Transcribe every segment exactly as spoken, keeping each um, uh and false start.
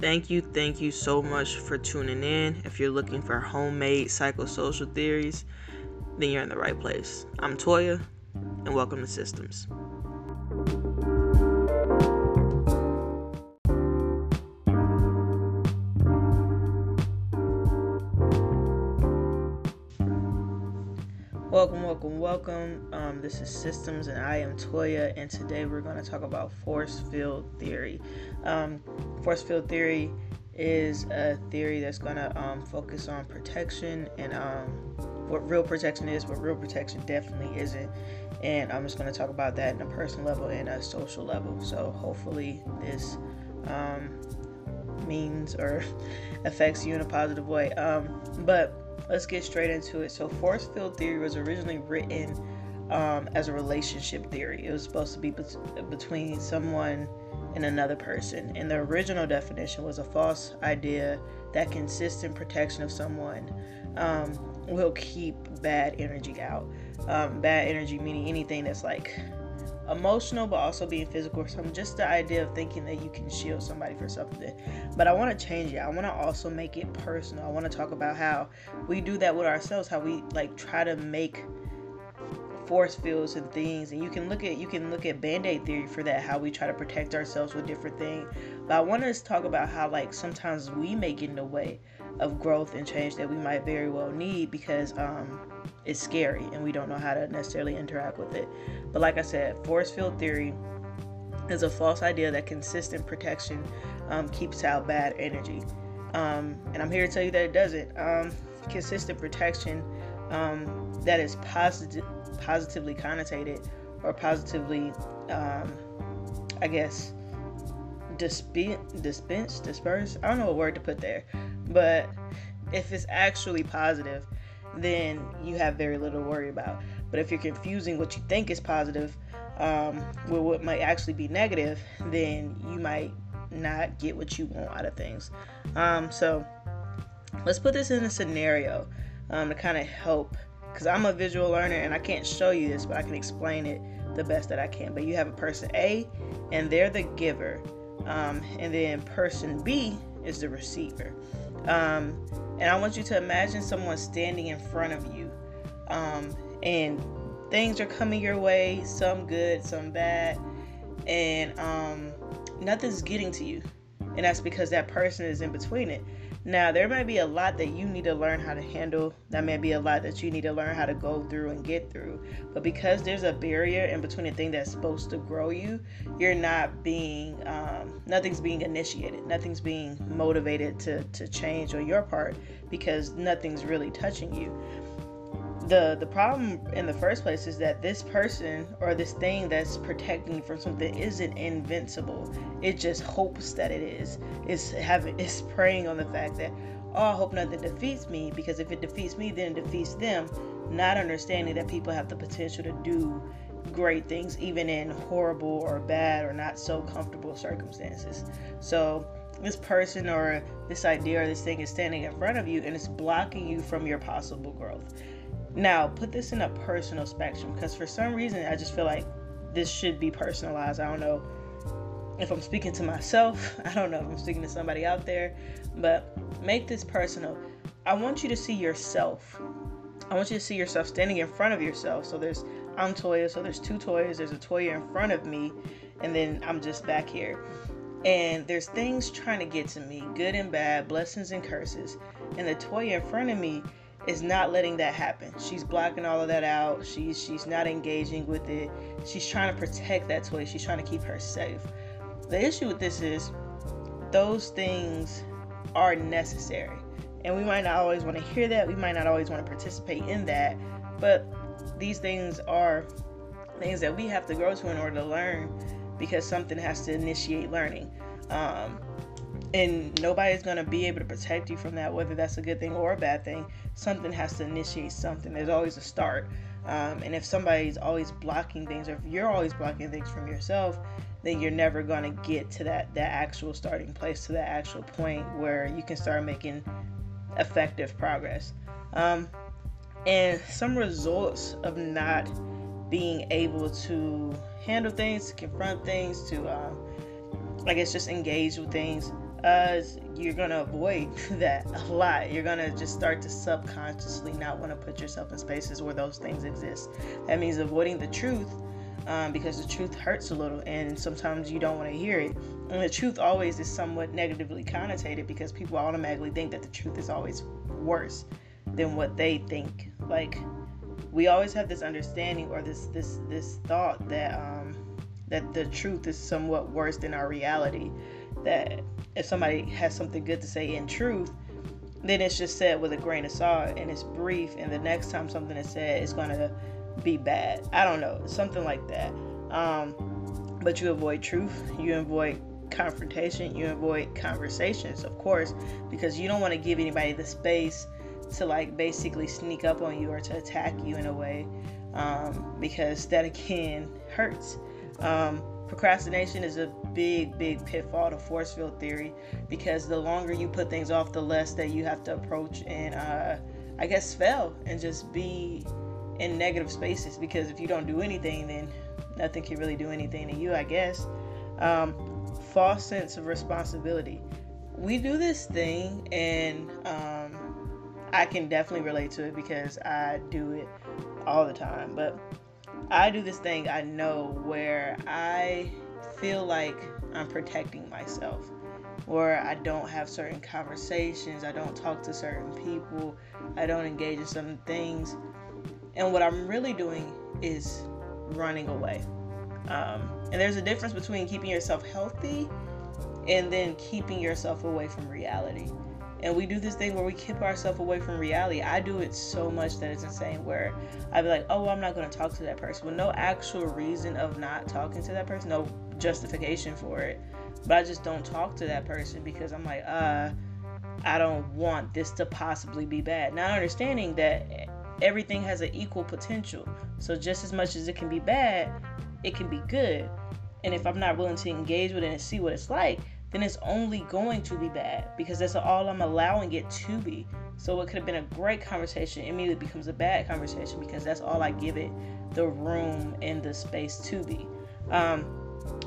Thank you, thank you so much for tuning in. If you're looking for homemade psychosocial theories, then you're in the right place. I'm Toya, and welcome to Systems. Welcome, welcome, welcome. Um, this is Systems, and I am Toya, and today we're going to talk about force field theory. Um, force field theory is a theory that's going to um, focus on protection and um, what real protection is, what real protection definitely isn't. And I'm just going to talk about that on a personal level and a social level. So hopefully this um, means or affects you in a positive way. Um, but let's get straight into it. So force field theory was originally written um, as a relationship theory. It was supposed to be bet- between someone and another person. And the original definition was a false idea that consistent protection of someone um, will keep bad energy out. Um, bad energy meaning anything that's like emotional, but also being physical or something. Just the idea of thinking that you can shield somebody for something. But I want to change it. I want to also make it personal. I want to talk about how we do that with ourselves, how we like try to make force fields and things. And you can look at you can look at Band-Aid theory for that, how we try to protect ourselves with different things. But I want to talk about how like sometimes we may get in the way of growth and change that we might very well need, because um it's scary and we don't know how to necessarily interact with it. But like I said, force field theory is a false idea that consistent protection um, keeps out bad energy. Um, and I'm here to tell you that it doesn't. Um, consistent protection um, that is positive, positively connotated or positively, um, I guess, disp- dispense, disperse. I don't know what word to put there, but if it's actually positive, then you have very little to worry about. But if you're confusing what you think is positive um, with what might actually be negative, then you might not get what you want out of things. Um, so let's put this in a scenario um, to kind of help, because I'm a visual learner and I can't show you this, but I can explain it the best that I can. But you have a person A, and they're the giver, um, and then person B is the receiver. Um, and I want you to imagine someone standing in front of you, um, and things are coming your way, some good, some bad, and um, nothing's getting to you. And that's because that person is in between it. Now, there might be a lot that you need to learn how to handle. That may be a lot that you need to learn how to go through and get through. But because there's a barrier in between the thing that's supposed to grow you, you're not being, um, nothing's being initiated. Nothing's being motivated to, to change on your part, because nothing's really touching you. The, the problem in the first place is that this person or this thing that's protecting you from something isn't invincible. It just hopes that it is. It's having, it's preying on the fact that, oh, I hope nothing defeats me, because if it defeats me, then it defeats them. Not understanding that people have the potential to do great things, even in horrible or bad or not so comfortable circumstances. So this person or this idea or this thing is standing in front of you, and it's blocking you from your possible growth. Now, put this in a personal spectrum, because for some reason, I just feel like this should be personalized. I don't know if I'm speaking to myself. I don't know if I'm speaking to somebody out there, but make this personal. I want you to see yourself. I want you to see yourself standing in front of yourself. So there's, I'm Toya, so there's two Toyas. There's a Toya in front of me, and then I'm just back here. And there's things trying to get to me, good and bad, blessings and curses. And the Toya in front of me is not letting that happen. She's blocking all of that out. She's she's not engaging with it. She's trying to protect that Toya. She's trying to keep her safe. The issue with this is those things are necessary. And we might not always want to hear that. We might not always want to participate in that. But these things are things that we have to grow to in order to learn, because something has to initiate learning. Um, And nobody's going to be able to protect you from that, whether that's a good thing or a bad thing. Something has to initiate something. There's always a start. Um, and if somebody's always blocking things, or if you're always blocking things from yourself, then you're never going to get to that, that actual starting place, to that actual point where you can start making effective progress. Um, and some results of not being able to handle things, to confront things, to, um, I guess, just engage with things. uh, you're going to avoid that a lot. You're going to just start to subconsciously not want to put yourself in spaces where those things exist. That means avoiding the truth, um, because the truth hurts a little, and sometimes you don't want to hear it. And the truth always is somewhat negatively connotated, because people automatically think that the truth is always worse than what they think. Like, we always have this understanding or this this this thought that um, that the truth is somewhat worse than our reality. That if somebody has something good to say in truth, then it's just said with a grain of salt and it's brief, and the next time something is said, it's gonna be bad. I don't know, something like that. Um, but you avoid truth, you avoid confrontation, you avoid conversations, of course, because you don't want to give anybody the space to like basically sneak up on you or to attack you in a way, um, because that again hurts. Um, procrastination is a big, big pitfall to force field theory, because the longer you put things off, the less that you have to approach and uh, I guess fail and just be in negative spaces, because if you don't do anything, then nothing can really do anything to you, I guess. Um, false sense of responsibility. We do this thing, and um, I can definitely relate to it because I do it all the time. But I do this thing, I know, where I feel like I'm protecting myself, or I don't have certain conversations, I don't talk to certain people, I don't engage in certain things. And what I'm really doing is running away. Um, and there's a difference between keeping yourself healthy and then keeping yourself away from reality. And we do this thing where we keep ourselves away from reality. I do it so much that it's insane, where I'd be like, oh, I'm not going to talk to that person, with no actual reason of not talking to that person, no justification for it. But I just don't talk to that person because I'm like, uh, I don't want this to possibly be bad. Not understanding that everything has an equal potential. So just as much as it can be bad, it can be good. And if I'm not willing to engage with it and see what it's like, then it's only going to be bad, because that's all I'm allowing it to be. So what could have been a great conversation immediately becomes a bad conversation, because that's all I give it the room and the space to be. Um,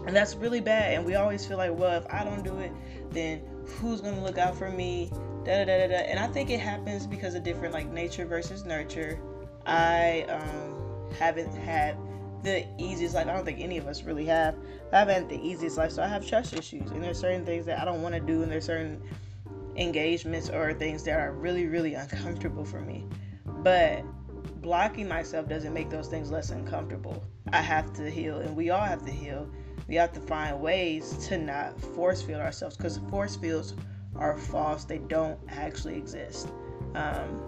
and that's really bad. And we always feel like, well, if I don't do it, then who's going to look out for me? Da, da, da, da, da. And I think it happens because of different, like, nature versus nurture. I um, haven't had the easiest life. I don't think any of us really have. I haven't had the easiest life, so I have trust issues, and there's certain things that I don't want to do, and there's certain engagements or things that are really, really uncomfortable for me. But blocking myself doesn't make those things less uncomfortable. I have to heal, and we all have to heal. We have to find ways to not force field ourselves, because force fields are false. They don't actually exist. Um,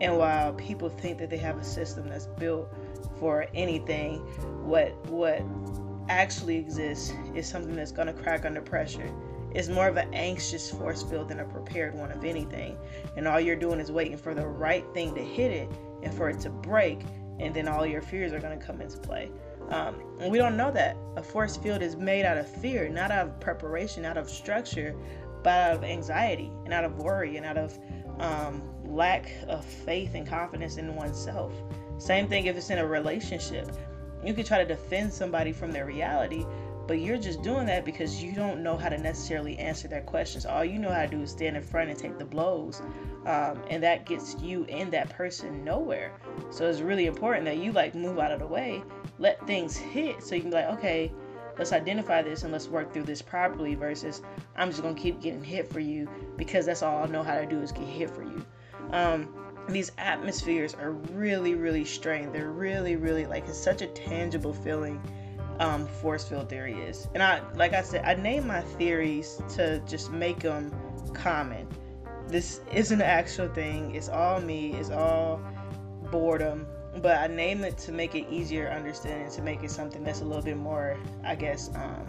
and while people think that they have a system that's built for anything, what what actually exists is something that's going to crack under pressure. It's more of an anxious force field than a prepared one of anything, and all you're doing is waiting for the right thing to hit it and for it to break, and then all your fears are going to come into play. Um, and we don't know that a force field is made out of fear, not out of preparation, out of structure, but out of anxiety and out of worry and out of um, lack of faith and confidence in oneself. Same thing if it's in a relationship. You could try to defend somebody from their reality, but you're just doing that because you don't know how to necessarily answer their questions. All you know how to do is stand in front and take the blows. Um, and that gets you and that person nowhere. So it's really important that you like move out of the way, let things hit, so you can be like, okay, let's identify this and let's work through this properly, versus I'm just going to keep getting hit for you because that's all I know how to do is get hit for you. Um, These atmospheres are really, really strained. They're really, really, like, it's such a tangible feeling, um, force field theory is. And I, like I said, I named my theories to just make them common. This isn't an actual thing. It's all me. It's all boredom. But I named it to make it easier to understand and to make it something that's a little bit more, I guess, um,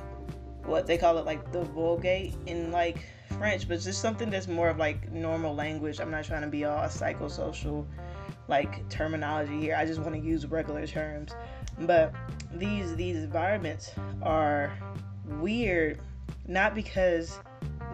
what they call it, like, the Vulgate in, like, French, but just something that's more of like normal language. I'm not trying to be all psychosocial like terminology here. I just want to use regular terms. But these these environments are weird, not because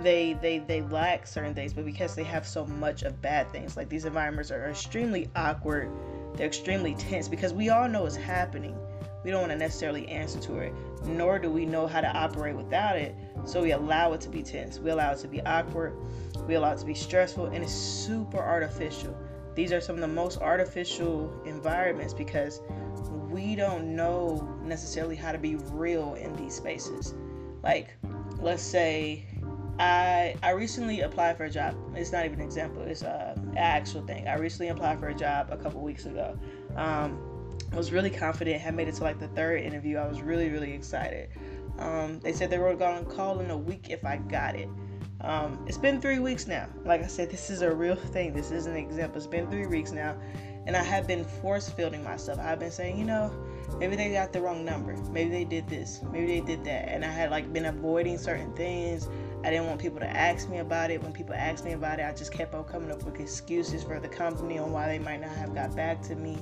they they they lack certain things, but because they have so much of bad things. Like, these environments are extremely awkward. They're extremely tense because we all know it's happening. We don't want to necessarily answer to it, nor do we know how to operate without it. So we allow it to be tense. We allow it to be awkward. We allow it to be stressful. And it's super artificial. These are some of the most artificial environments because we don't know necessarily how to be real in these spaces. Like, let's say I I recently applied for a job. It's not even an example. It's a, an actual thing. I recently applied for a job a couple weeks ago. Um, I was really confident. Had made it to like the third interview. I was really, really excited. Um, they said they were going to call in a week if I got it. Um, it's been three weeks now. Like I said, this is a real thing. This is an example. It's been three weeks now. And I have been force fielding myself. I've been saying, you know, maybe they got the wrong number. Maybe they did this. Maybe they did that. And I had like been avoiding certain things. I didn't want people to ask me about it. When people asked me about it, I just kept on coming up with excuses for the company on why they might not have got back to me.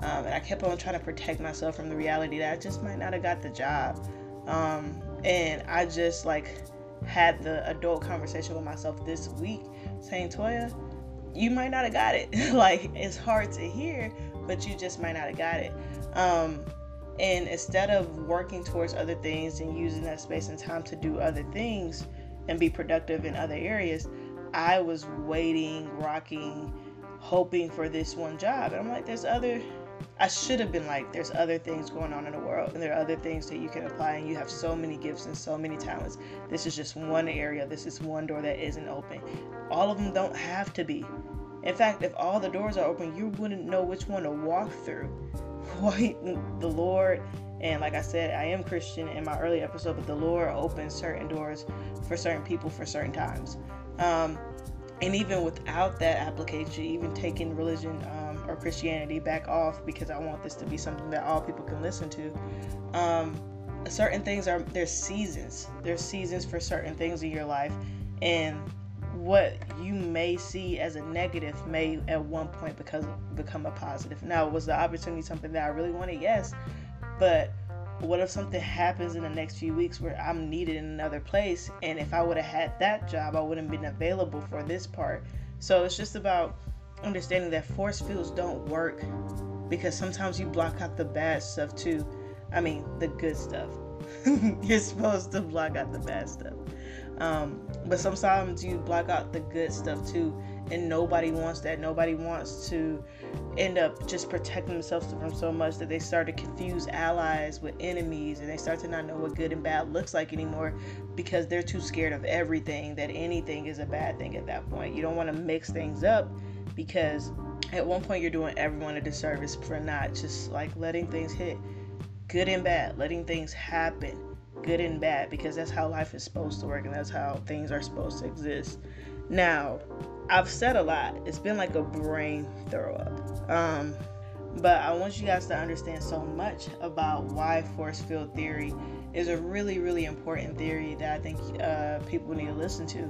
Um, and I kept on trying to protect myself from the reality that I just might not have got the job. Um, and I just like had the adult conversation with myself this week saying, Toya, you might not have got it. Like, it's hard to hear, but you just might not have got it. Um, and instead of working towards other things and using that space and time to do other things and be productive in other areas, I was waiting, rocking, hoping for this one job. And I'm like, there's other, I should have been like, there's other things going on in the world, and there are other things that you can apply, and you have so many gifts and so many talents. This is just one area. This is one door that isn't open. All of them don't have to be. In fact, if all the doors are open, you wouldn't know which one to walk through. Why the Lord, and like I said, I am Christian in my early episode, but the Lord opens certain doors for certain people for certain times. Um, and even without that application, even taking religion um, or Christianity back off, because I want this to be something that all people can listen to, um, certain things are, there's seasons. There's seasons for certain things in your life, and what you may see as a negative may at one point because become a positive. Now, was the opportunity something that I really wanted? Yes. But what if something happens in the next few weeks where I'm needed in another place? And if I would have had that job, I wouldn't have been available for this part. So it's just about understanding that force fields don't work, because sometimes you block out the bad stuff too. I mean, the good stuff. You're supposed to block out the bad stuff. Um, but sometimes you block out the good stuff too, and nobody wants that. Nobody wants to end up just protecting themselves from so much that they start to confuse allies with enemies, and they start to not know what good and bad looks like anymore, because they're too scared of everything that anything is a bad thing at that point. You don't want to mix things up, because at one point you're doing everyone a disservice for not just like letting things hit, good and bad, letting things happen, good and bad, because that's how life is supposed to work, and that's how things are supposed to exist. Now, I've said a lot. It's been like a brain throw up. Um, but I want you guys to understand so much about why force field theory is a really, really important theory that I think uh, people need to listen to.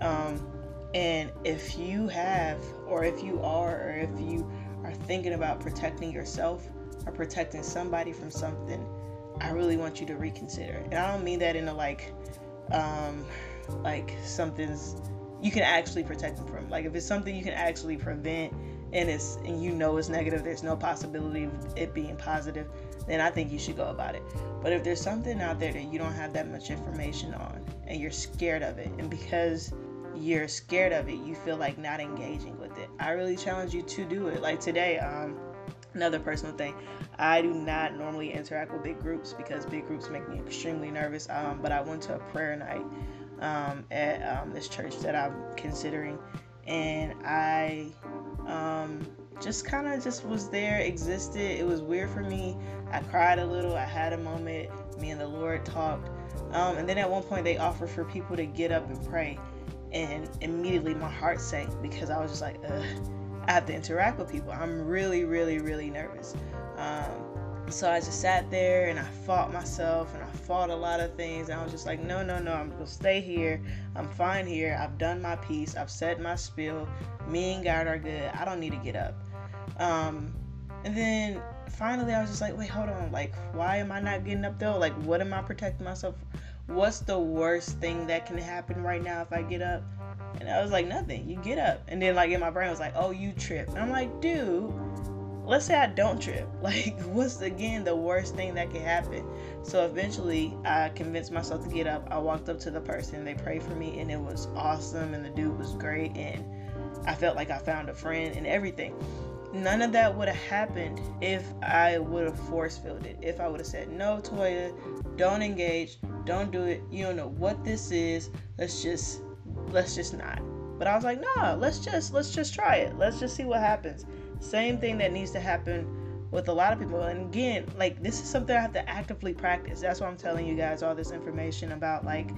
Um, and if you have, or if you are, or if you are thinking about protecting yourself or protecting somebody from something, I really want you to reconsider. And I don't mean that in a like, um, like something's you can actually protect them from. Like, if it's something you can actually prevent, and it's and you know it's negative, there's no possibility of it being positive, then I think you should go about it. But if there's something out there that you don't have that much information on, and you're scared of it, and because you're scared of it, you feel like not engaging with it, I really challenge you to do it. Like today, um, another personal thing, I do not normally interact with big groups because big groups make me extremely nervous. Um, but I went to a prayer night um, at um, this church that I'm considering, and I um, just kind of just was there, existed. It was weird for me. I cried a little. I had a moment. Me and the Lord talked. Um, and then at one point they offered for people to get up and pray. And immediately my heart sank, because I was just like, ugh. I have to interact with people. I'm really, really, really nervous. Um, so I just sat there and I fought myself and I fought a lot of things. And I was just like, no, no, no, I'm going to stay here. I'm fine here. I've done my piece. I've said my spiel. Me and God are good. I don't need to get up. Um, and then finally I was just like, wait, hold on. Like, why am I not getting up though? Like, what am I protecting myself? What's the worst thing that can happen right now if I get up? And I was like, nothing. You get up. And then like in my brain I was like, oh, you tripped. And I'm like, dude, let's say I don't trip, like, what's again the worst thing that could happen? So eventually I convinced myself to get up. I walked up to the person, they prayed for me, and it was awesome, and the dude was great, and I felt like I found a friend and everything. None of that would have happened if I would have force filled it. If I would have said, no, Toya, don't engage, don't do it, you don't know what this is, let's just let's just not. But I was like, nah, let's just let's just try it, let's just see what happens. Same thing that needs to happen with a lot of people. And again, like, this is something I have to actively practice. That's why I'm telling you guys all this information about like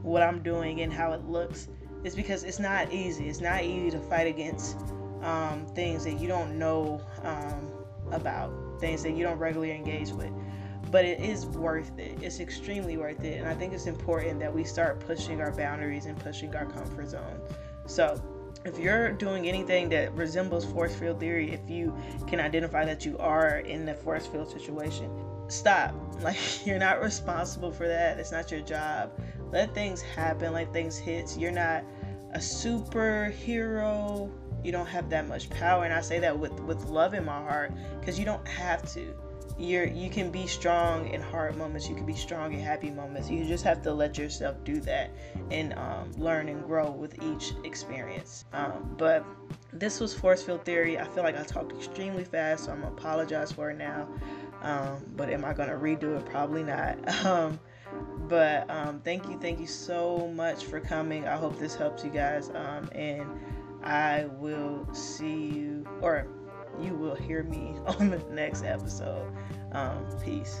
what I'm doing and how it looks. It's because it's not easy. It's not easy to fight against Um, things that you don't know um, about, things that you don't regularly engage with. But it is worth it. It's extremely worth it. And I think it's important that we start pushing our boundaries and pushing our comfort zone. So if you're doing anything that resembles force field theory, if you can identify that you are in the force field situation, stop. Like, you're not responsible for that. It's not your job. Let things happen. Let things hit. You're not a superhero. You don't have that much power, and I say that with, with love in my heart, because you don't have to. You're you can be strong in hard moments. You can be strong in happy moments. You just have to let yourself do that and um, learn and grow with each experience. Um, but this was force field theory. I feel like I talked extremely fast, so I'm gonna apologize for it now. Um, but am I gonna redo it? Probably not. Um, but um, thank you, thank you so much for coming. I hope this helps you guys. Um, and I will see you, or you will hear me on the next episode. Um, peace.